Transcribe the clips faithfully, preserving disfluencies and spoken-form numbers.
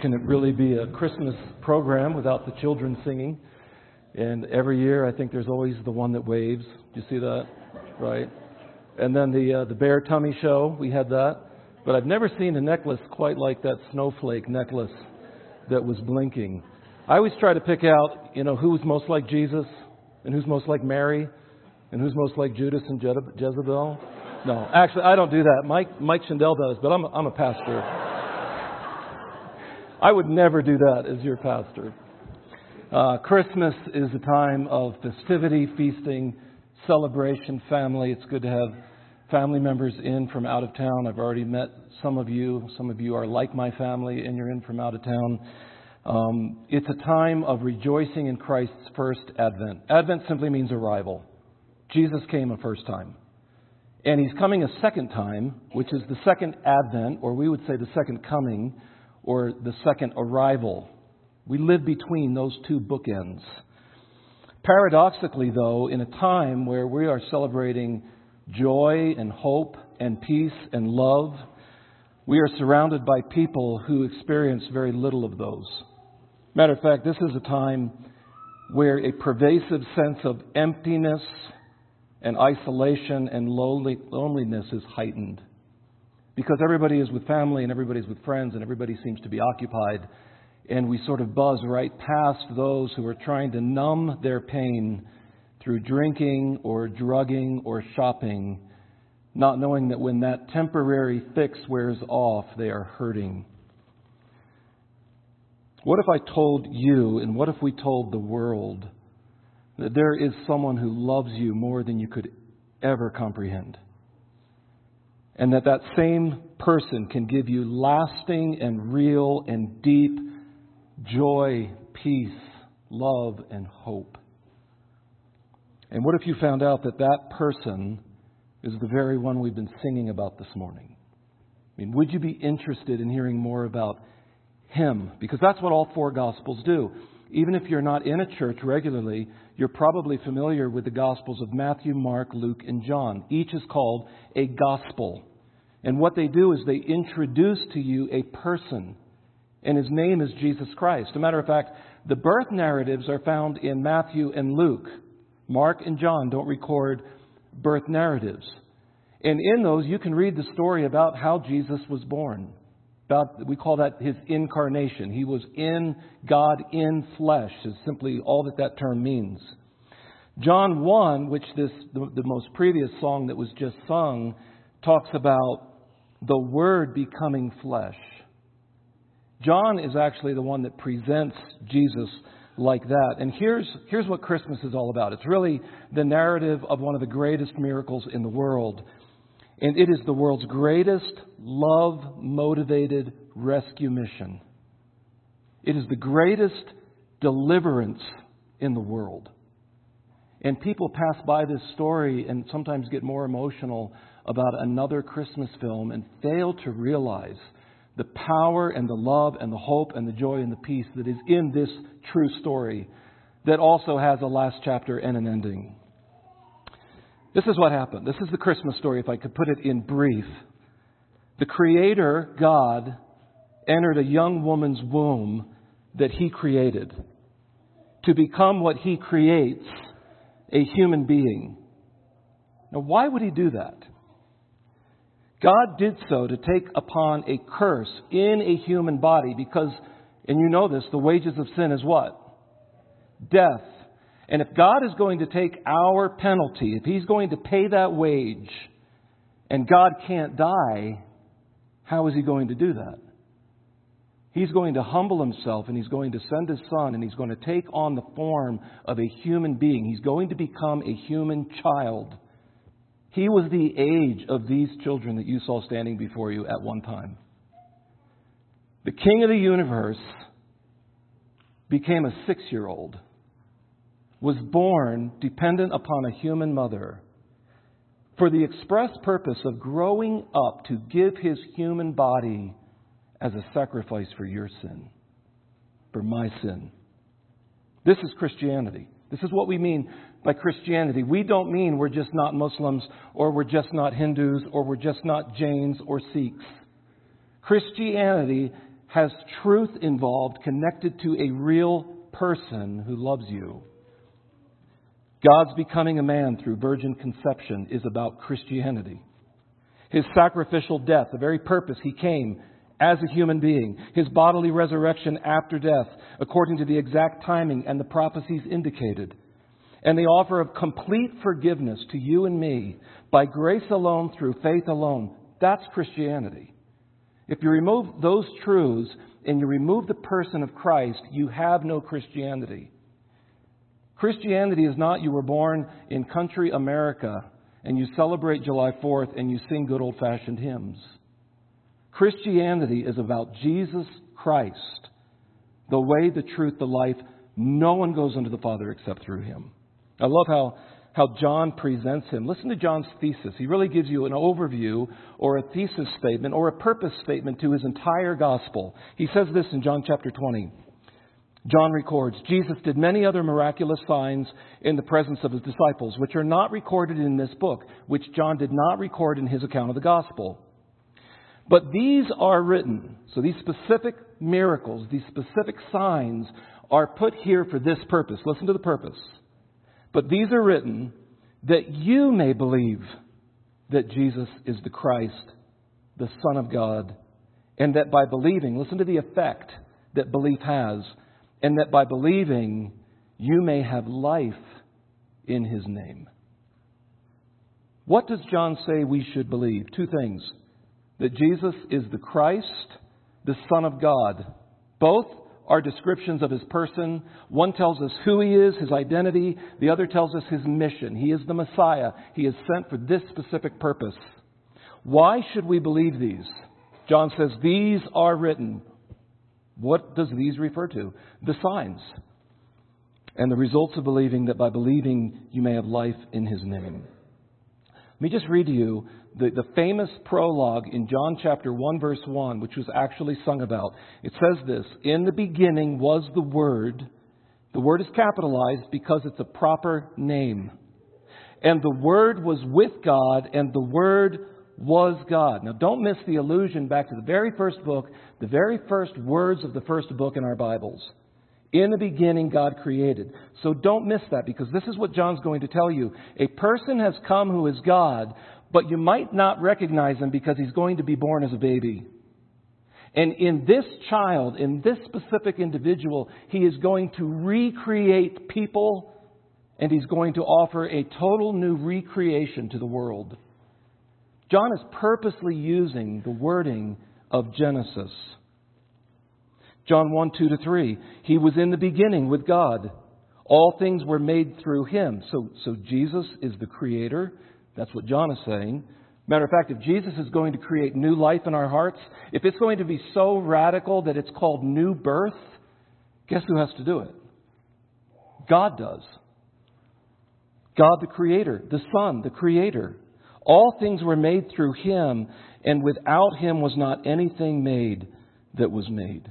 can it really be a Christmas program without the children singing? And every year, I think there's always the one that waves. Do you see that? Right. And then the uh, the bear tummy show, we had that. But I've never seen a necklace quite like that snowflake necklace that was blinking. I always try to pick out, you know, who's most like Jesus and who's most like Mary and who's most like Judas and Je- Jezebel. No, actually, I don't do that. Mike Mike Schindel does, but I'm a, I'm a pastor. I would never do that as your pastor. Uh, Christmas is a time of festivity, feasting, celebration, family. It's good to have family members in from out of town. I've already met some of you. Some of you are like my family and you're in from out of town. Um, it's a time of rejoicing in Christ's first advent. Advent simply means arrival. Jesus came a first time. And he's coming a second time, which is the second advent, or we would say the second coming, or the second arrival. We live between those two bookends. Paradoxically, though, in a time where we are celebrating joy and hope and peace and love, we are surrounded by people who experience very little of those. Matter of fact, this is a time where a pervasive sense of emptiness and isolation and loneliness is heightened, because everybody is with family and everybody's with friends and everybody seems to be occupied, and we sort of buzz right past those who are trying to numb their pain through drinking or drugging or shopping, not knowing that when that temporary fix wears off, they are hurting. What if I told you, and what if we told the world, that there is someone who loves you more than you could ever comprehend? And that that same person can give you lasting and real and deep joy, peace, love, and hope. And what if you found out that that person is the very one we've been singing about this morning? I mean, would you be interested in hearing more about him? Because that's what all four Gospels do. Even if you're not in a church regularly, you're probably familiar with the Gospels of Matthew, Mark, Luke, and John. Each is called a gospel. And what they do is they introduce to you a person. And his name is Jesus Christ. As a matter of fact, the birth narratives are found in Matthew and Luke. Mark and John don't record birth narratives. And in those, you can read the story about how Jesus was born. About, we call that his incarnation. He was in God in flesh is simply all that that term means. John one, which this the, the most previous song that was just sung, talks about the Word becoming flesh. John is actually the one that presents Jesus like that. And here's here's what Christmas is all about. It's really the narrative of one of the greatest miracles in the world. And it is the world's greatest love-motivated rescue mission. It is the greatest deliverance in the world. And people pass by this story and sometimes get more emotional about another Christmas film and fail to realize the power and the love and the hope and the joy and the peace that is in this true story that also has a last chapter and an ending. This is what happened. This is the Christmas story, if I could put it in brief. The Creator, God, entered a young woman's womb that He created to become what He creates, a human being. Now, why would He do that? God did so to take upon a curse in a human body because, and you know this, the wages of sin is what? Death. And if God is going to take our penalty, if He's going to pay that wage, and God can't die, how is He going to do that? He's going to humble Himself, and He's going to send His Son, and He's going to take on the form of a human being. He's going to become a human child. He was the age of these children that you saw standing before you at one time. The King of the universe became a six-year-old. Was born dependent upon a human mother for the express purpose of growing up to give His human body as a sacrifice for your sin, for my sin. This is Christianity. This is what we mean by Christianity. We don't mean we're just not Muslims, or we're just not Hindus, or we're just not Jains or Sikhs. Christianity has truth involved, connected to a real person who loves you. God's becoming a man through virgin conception is about Christianity. His sacrificial death, the very purpose he came as a human being, his bodily resurrection after death, according to the exact timing and the prophecies indicated, and the offer of complete forgiveness to you and me by grace alone, through faith alone. That's Christianity. If you remove those truths and you remove the person of Christ, you have no Christianity. Christianity is not you were born in country America and you celebrate July fourth and you sing good old-fashioned hymns. Christianity is about Jesus Christ, the way, the truth, the life. No one goes unto the Father except through him. I love how, how John presents him. Listen to John's thesis. He really gives you an overview or a thesis statement or a purpose statement to his entire gospel. He says this in John chapter twenty. John records, Jesus did many other miraculous signs in the presence of his disciples, which are not recorded in this book, which John did not record in his account of the gospel. But these are written. So these specific miracles, these specific signs are put here for this purpose. Listen to the purpose. But these are written that you may believe that Jesus is the Christ, the Son of God, and that by believing, listen to the effect that belief has, and that by believing, you may have life in his name. What does John say we should believe? Two things. That Jesus is the Christ, the Son of God. Both are descriptions of his person. One tells us who he is, his identity. The other tells us his mission. He is the Messiah. He is sent for this specific purpose. Why should we believe these? John says, these are written. What does these refer to? The signs and the results of believing, that by believing you may have life in his name. Let me just read to you the, the famous prologue in John chapter one, verse one, which was actually sung about. It says this, in the beginning was the Word. The Word is capitalized because it's a proper name. And the Word was with God, and the Word was God. Now, don't miss the allusion back to the very first book, the very first words of the first book in our Bibles. In the beginning, God created. So don't miss that, because this is what John's going to tell you. A person has come who is God, but you might not recognize him because he's going to be born as a baby. And in this child, in this specific individual, he is going to recreate people, and he's going to offer a total new recreation to the world. John is purposely using the wording of Genesis. John one, two to three. He was in the beginning with God. All things were made through him. So, so Jesus is the creator. That's what John is saying. Matter of fact, if Jesus is going to create new life in our hearts, if it's going to be so radical that it's called new birth, guess who has to do it? God does. God the creator, the Son, the creator. All things were made through him, and without him was not anything made that was made.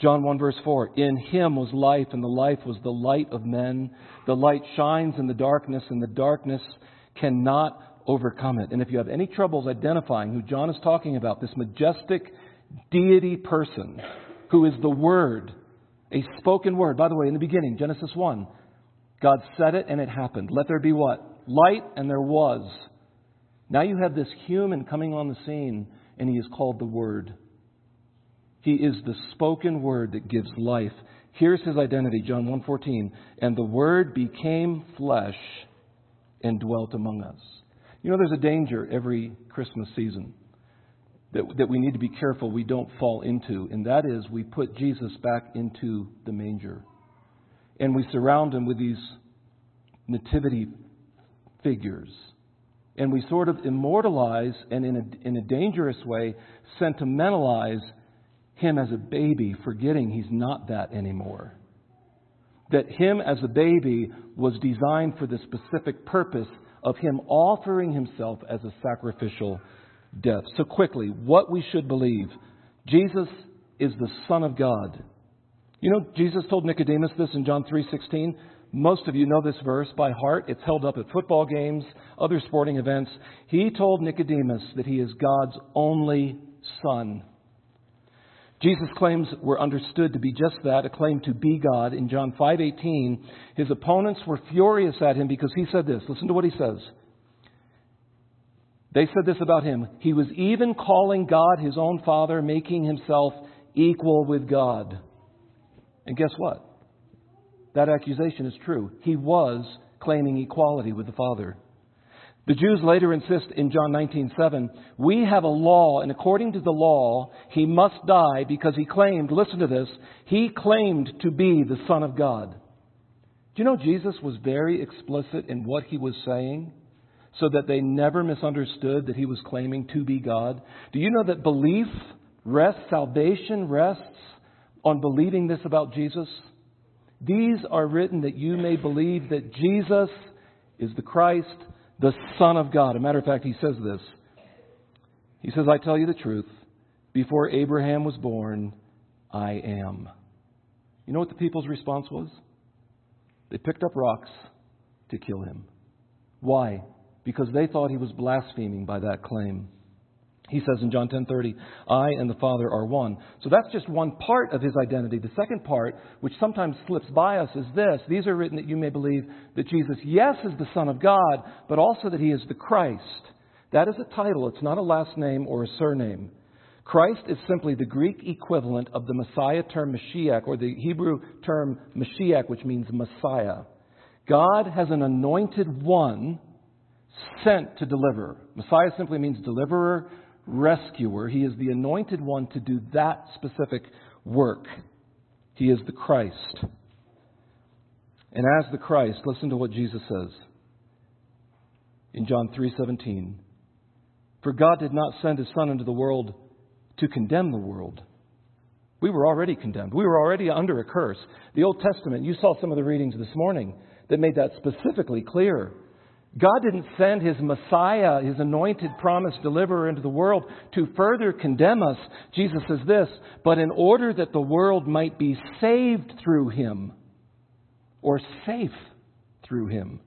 John one, verse four, in him was life, and the life was the light of men. The light shines in the darkness, and the darkness cannot overcome it. And if you have any troubles identifying who John is talking about, this majestic deity person who is the Word, a spoken word. By the way, in the beginning, Genesis one, God said it and it happened. Let there be what? Light, and there was. Now you have this human coming on the scene, and he is called the Word. He is the spoken word that gives life. Here's his identity, John one fourteen. And the Word became flesh and dwelt among us. You know, there's a danger every Christmas season that, that we need to be careful we don't fall into. And that is, we put Jesus back into the manger. And we surround him with these nativity figures. And we sort of immortalize, and in a, in a dangerous way, sentimentalize him as a baby, forgetting he's not that anymore. That him as a baby was designed for the specific purpose of him offering himself as a sacrificial death. So quickly, what we should believe. Jesus is the Son of God. You know, Jesus told Nicodemus this in John three sixteen. Most of you know this verse by heart. It's held up at football games, other sporting events. He told Nicodemus that he is God's only son. Jesus' claims were understood to be just that, a claim to be God. In John five eighteen, his opponents were furious at him because he said this. Listen to what he says. They said this about him. He was even calling God his own Father, making himself equal with God. And guess what? That accusation is true. He was claiming equality with the Father. The Jews later insist in John nineteen seven, we have a law, and according to the law, he must die because he claimed, listen to this, he claimed to be the Son of God. Do you know Jesus was very explicit in what he was saying so that they never misunderstood that he was claiming to be God? Do you know that belief rests, salvation rests on believing this about Jesus? These are written that you may believe that Jesus is the Christ, the Son of God. As a matter of fact, he says this. He says, I tell you the truth, before Abraham was born, I am. You know what the people's response was? They picked up rocks to kill him. Why? Because they thought he was blaspheming by that claim. He says in John ten thirty, I and the Father are one. So that's just one part of his identity. The second part, which sometimes slips by us, is this. These are written that you may believe that Jesus, yes, is the Son of God, but also that he is the Christ. That is a title. It's not a last name or a surname. Christ is simply the Greek equivalent of the Messiah term Mashiach, or the Hebrew term Mashiach, which means Messiah. God has an anointed one sent to deliver. Messiah simply means deliverer, rescuer. He is the anointed one to do that specific work. He is the Christ. And as the Christ, listen to what Jesus says in John three seventeen. For God did not send his Son into the world to condemn the world. We were already condemned. We were already under a curse. The Old Testament, you saw some of the readings this morning that made that specifically clear. God didn't send his Messiah, his anointed promised deliverer into the world to further condemn us. Jesus says this, but in order that the world might be saved through him, or safe through him.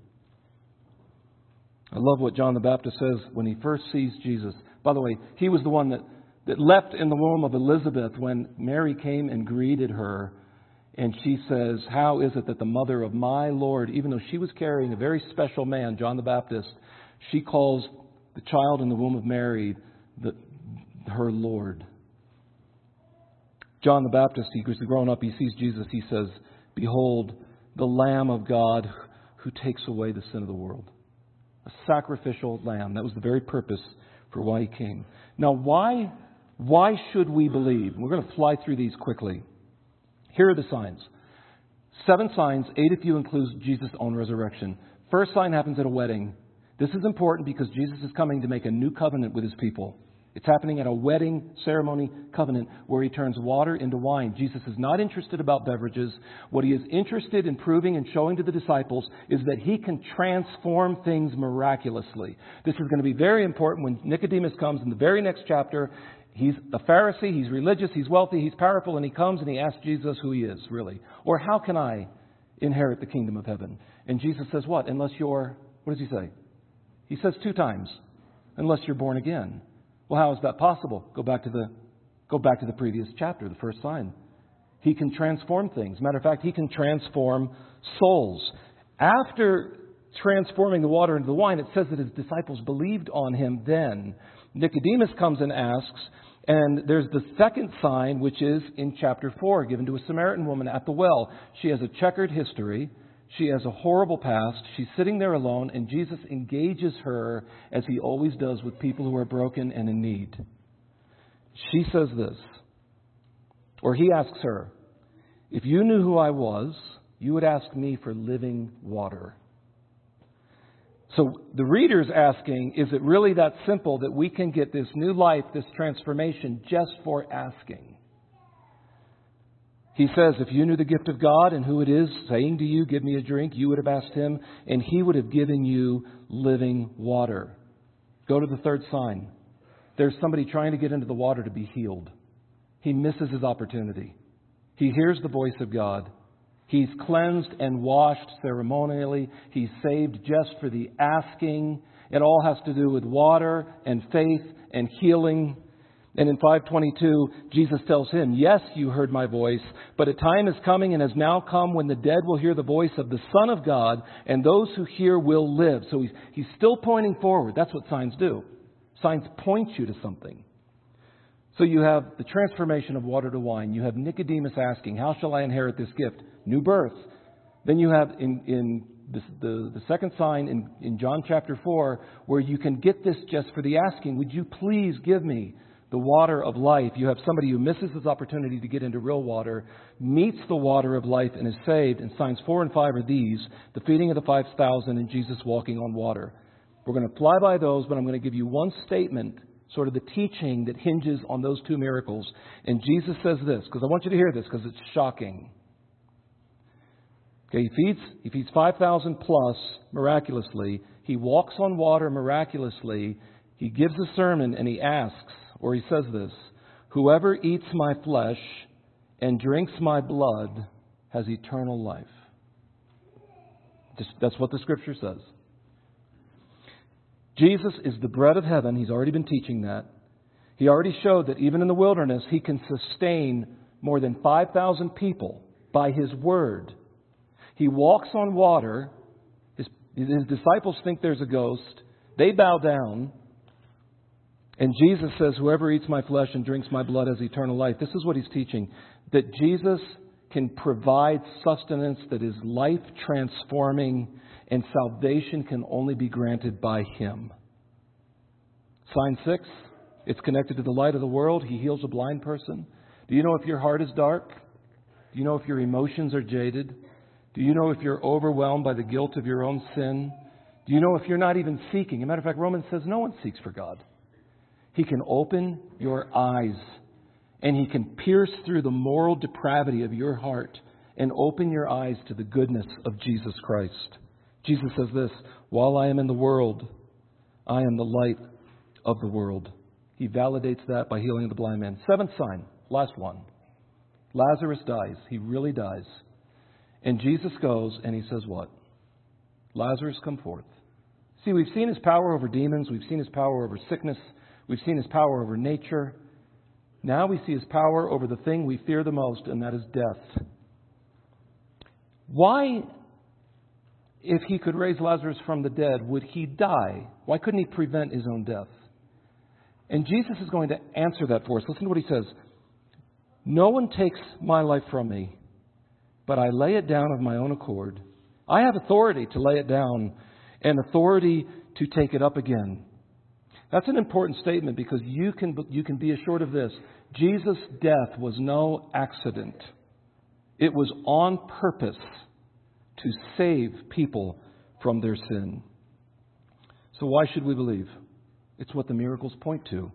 I love what John the Baptist says when he first sees Jesus. By the way, he was the one that, that left in the womb of Elizabeth when Mary came and greeted her. And she says, how is it that the mother of my Lord, even though she was carrying a very special man, John the Baptist, she calls the child in the womb of Mary the, her Lord. John the Baptist, he was grown up, he sees Jesus, he says, behold, the Lamb of God who takes away the sin of the world. A sacrificial lamb. That was the very purpose for why he came. Now, why, why should we believe? We're going to fly through these quickly. Here are the signs. Seven signs, eight if you include Jesus' own resurrection. First sign happens at a wedding. This is important because Jesus is coming to make a new covenant with his people. It's happening at a wedding ceremony covenant where he turns water into wine. Jesus is not interested about beverages. What he is interested in proving and showing to the disciples is that he can transform things miraculously. This is going to be very important when Nicodemus comes in the very next chapter. He's a Pharisee, he's religious, he's wealthy, he's powerful, and he comes and he asks Jesus who he is, really. Or how can I inherit the kingdom of heaven? And Jesus says what? Unless you're, what does he say? He says two times, unless you're born again. Well, how is that possible? Go back to the, go back to the previous chapter, the first sign. He can transform things. Matter of fact, he can transform souls. After transforming the water into the wine, it says that his disciples believed on him then. Nicodemus comes and asks, and there's the second sign, which is in chapter four, given to a Samaritan woman at the well. She has a checkered history. She has a horrible past. She's sitting there alone, and Jesus engages her, as he always does with people who are broken and in need. She says this, or he asks her, if you knew who I was, you would ask me for living water. So the reader's asking, is it really that simple that we can get this new life, this transformation, just for asking? He says, if you knew the gift of God and who it is saying to you, give me a drink, you would have asked him, and he would have given you living water. Go to the third sign. There's somebody trying to get into the water to be healed. He misses his opportunity. He hears the voice of God. He's cleansed and washed ceremonially. He's saved just for the asking. It all has to do with water and faith and healing. And in five twenty-two, Jesus tells him, "Yes, you heard my voice, but a time is coming and has now come when the dead will hear the voice of the Son of God, and those who hear will live." So he's, he's still pointing forward. That's what signs do. Signs point you to something. So you have the transformation of water to wine. You have Nicodemus asking, "How shall I inherit this gift?" New birth. Then you have in, in this, the, the second sign in, in John chapter four, where you can get this just for the asking. "Would you please give me the water of life?" You have somebody who misses this opportunity to get into real water, meets the water of life, and is saved. And signs four and five are these: the feeding of the five thousand and Jesus walking on water. We're going to fly by those, but I'm going to give you one statement, sort of the teaching that hinges on those two miracles. And Jesus says this, because I want you to hear this, because it's shocking. Okay, he feeds, he feeds five thousand plus miraculously. He walks on water miraculously. He gives a sermon and he asks, or he says this: "Whoever eats my flesh and drinks my blood has eternal life." Just, that's what the scripture says. Jesus is the bread of heaven. He's already been teaching that. He already showed that even in the wilderness, he can sustain more than five thousand people by his word. He walks on water. His, his disciples think there's a ghost. They bow down. And Jesus says, "Whoever eats my flesh and drinks my blood has eternal life." This is what he's teaching, that Jesus can provide sustenance that is life-transforming, and salvation can only be granted by him. Sign six, it's connected to the light of the world. He heals a blind person. Do you know if your heart is dark? Do you know if your emotions are jaded? Do you know if you're overwhelmed by the guilt of your own sin? Do you know if you're not even seeking? As a matter of fact, Romans says no one seeks for God. He can open your eyes, and he can pierce through the moral depravity of your heart and open your eyes to the goodness of Jesus Christ. Jesus says this: "While I am in the world, I am the light of the world." He validates that by healing the blind man. Seventh sign, last one. Lazarus dies. He really dies. And Jesus goes and he says what? "Lazarus, come forth." See, we've seen his power over demons. We've seen his power over sickness. We've seen his power over nature. Now we see his power over the thing we fear the most, and that is death. Why, if he could raise Lazarus from the dead, would he die? Why couldn't he prevent his own death? And Jesus is going to answer that for us. Listen to what he says. "No one takes my life from me, but I lay it down of my own accord. I have authority to lay it down and authority to take it up again." That's an important statement, because you can, you can be assured of this: Jesus' death was no accident. It was on purpose to save people from their sin. So why should we believe? It's what the miracles point to.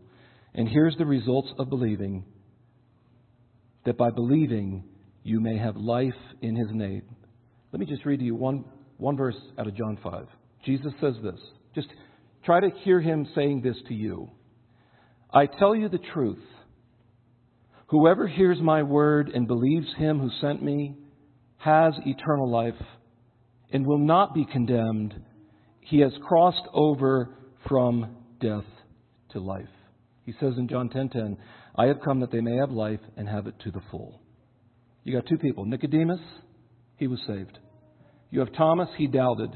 And here's the results of believing: that by believing, you may have life in his name. Let me just read to you one, one verse out of John five. Jesus says this. Just try to hear him saying this to you. "I tell you the truth. Whoever hears my word and believes him who sent me has eternal life and will not be condemned. He has crossed over from death to life." He says in John ten ten, "I have come that they may have life and have it to the full." You got two people. Nicodemus, he was saved. You have Thomas, he doubted.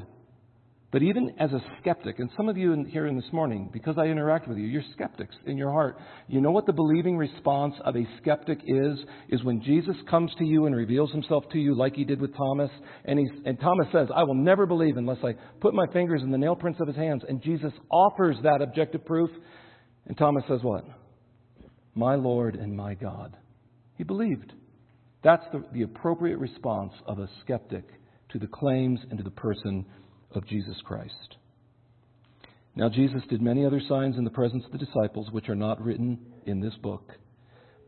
But even as a skeptic, and some of you in, here in this morning, because I interact with you, you're skeptics in your heart. You know what the believing response of a skeptic is? Is when Jesus comes to you and reveals himself to you like he did with Thomas. And, he's, and Thomas says, "I will never believe unless I put my fingers in the nail prints of his hands." And Jesus offers that objective proof. And Thomas says what? "My Lord and my God." He believed. That's the, the appropriate response of a skeptic to the claims and to the person of Jesus Christ. Now, Jesus did many other signs in the presence of the disciples, which are not written in this book.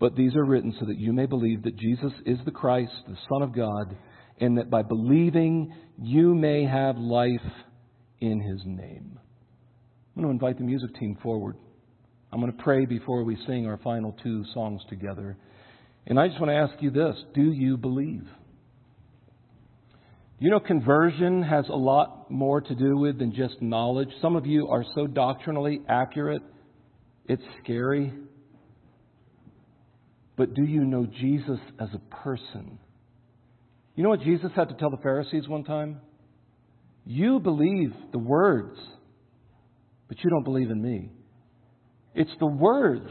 But these are written so that you may believe that Jesus is the Christ, the Son of God, and that by believing you may have life in his name. I'm going to invite the music team forward. I'm going to pray before we sing our final two songs together. And I just want to ask you this: do you believe? You know, conversion has a lot more to do with than just knowledge. Some of you are so doctrinally accurate, it's scary. but do you know Jesus as a person? You know what Jesus had to tell the Pharisees one time? You believe the words, but you don't believe in me. It's the words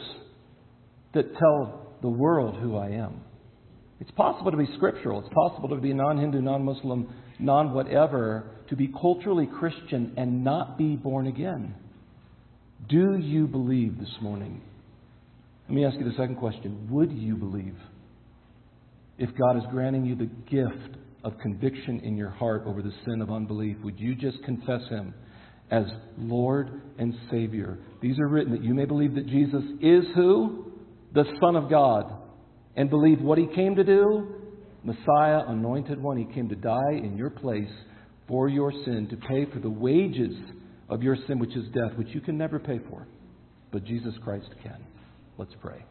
that tell the world who I am. It's possible to be scriptural. It's possible to be non-Hindu, non-Muslim, non-whatever, to be culturally Christian and not be born again. Do you believe this morning? Let me ask you the second question. Would you believe if God is granting you the gift of conviction in your heart over the sin of unbelief? Would you just confess Him as Lord and Savior? These are written that you may believe that Jesus is who? The Son of God. And believe what He came to do? Messiah, Anointed One. He came to die in your place for your sin, to pay for the wages of your sin, which is death, which you can never pay for. But Jesus Christ can. Let's pray.